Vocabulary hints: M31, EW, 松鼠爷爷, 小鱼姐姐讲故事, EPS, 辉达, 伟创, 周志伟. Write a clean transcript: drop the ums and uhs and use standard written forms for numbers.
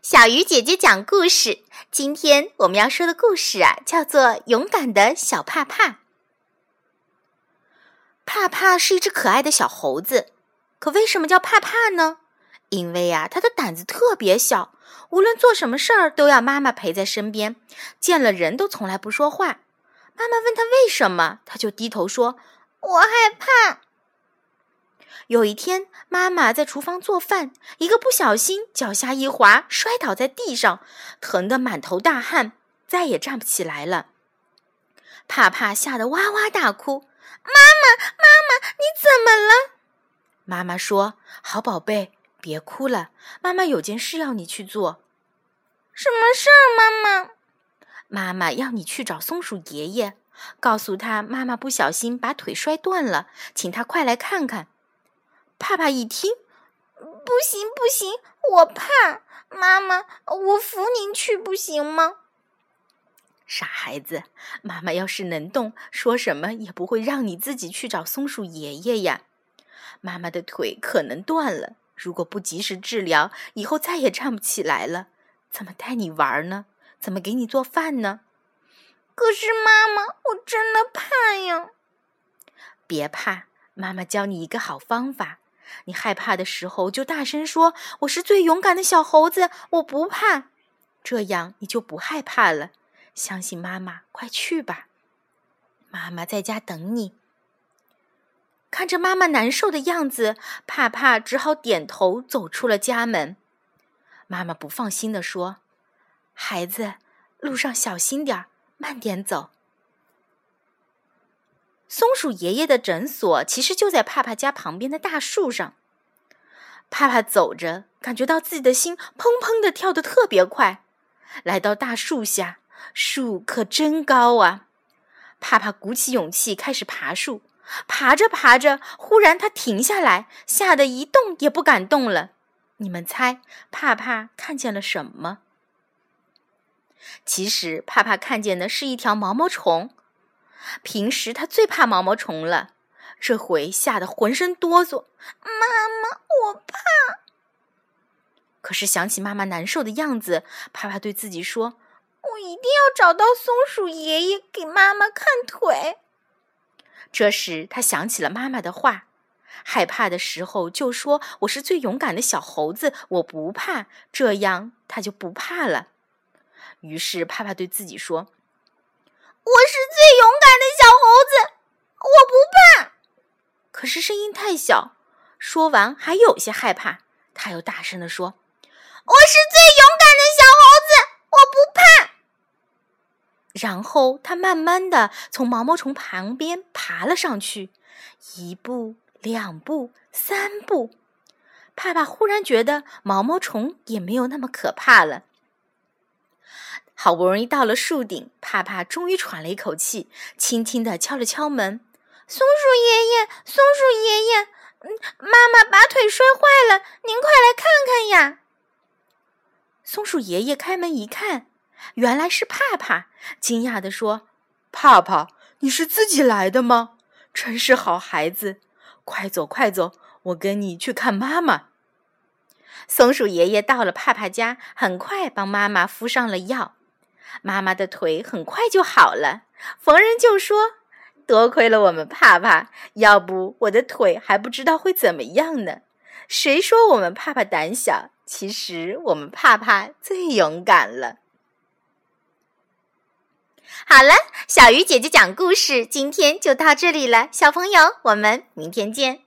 小鱼姐姐讲故事。今天我们要说的故事啊，叫做《勇敢的小帕帕》。帕帕是一只可爱的小猴子，可为什么叫帕帕呢？因为啊，他的胆子特别小，无论做什么事儿都要妈妈陪在身边，见了人都从来不说话。妈妈问他为什么，他就低头说：“我害怕。”有一天，妈妈在厨房做饭，一个不小心脚下一滑，摔倒在地上，疼得满头大汗，再也站不起来了。帕帕吓得哇哇大哭：“妈妈，妈妈，你怎么了？”妈妈说：“好宝贝，别哭了，妈妈有件事要你去做。”“什么事儿，妈妈？”“妈妈要你去找松鼠爷爷，告诉他妈妈不小心把腿摔断了，请他快来看看。”帕帕一听，“不行不行，我怕，妈妈，我扶您去不行吗？”“傻孩子，妈妈要是能动，说什么也不会让你自己去找松鼠爷爷呀。妈妈的腿可能断了，如果不及时治疗，以后再也站不起来了。怎么带你玩呢？怎么给你做饭呢？”“可是妈妈，我真的怕呀。”“别怕，妈妈教你一个好方法。你害怕的时候就大声说，我是最勇敢的小猴子，我不怕。这样你就不害怕了。相信妈妈，快去吧。妈妈在家等你。”看着妈妈难受的样子，帕帕只好点头走出了家门。妈妈不放心地说：“孩子，路上小心点，慢点走。”松鼠爷爷的诊所其实就在帕帕家旁边的大树上。帕帕走着，感觉到自己的心砰砰地跳得特别快。来到大树下，树可真高啊！帕帕鼓起勇气开始爬树，爬着爬着，忽然他停下来，吓得一动也不敢动了。你们猜，帕帕看见了什么？其实，帕帕看见的是一条毛毛虫。平时他最怕毛毛虫了，这回吓得浑身哆嗦：“妈妈，我怕。”可是想起妈妈难受的样子，帕帕对自己说：“我一定要找到松鼠爷爷，给妈妈看腿。”这时他想起了妈妈的话：“害怕的时候就说，我是最勇敢的小猴子，我不怕。”这样他就不怕了。于是帕帕对自己说：“我是最勇敢的小猴子，我不怕。”可是声音太小，说完还有些害怕。他又大声地说：“我是最勇敢的小猴子，我不怕。”然后他慢慢地从毛毛虫旁边爬了上去，一步、两步、三步。帕帕忽然觉得毛毛虫也没有那么可怕了。好不容易到了树顶，帕帕终于喘了一口气，轻轻地敲了敲门：“松鼠爷爷，松鼠爷爷，妈妈把腿摔坏了，您快来看看呀！”松鼠爷爷开门一看，原来是帕帕，惊讶地说：“帕帕，你是自己来的吗？真是好孩子，快走快走，我跟你去看妈妈。”松鼠爷爷到了帕帕家，很快帮妈妈敷上了药。妈妈的腿很快就好了，逢人就说：“多亏了我们帕帕，要不我的腿还不知道会怎么样呢。谁说我们帕帕胆小，其实我们帕帕最勇敢了。”好了，小鱼姐姐讲故事，今天就到这里了，小朋友，我们明天见。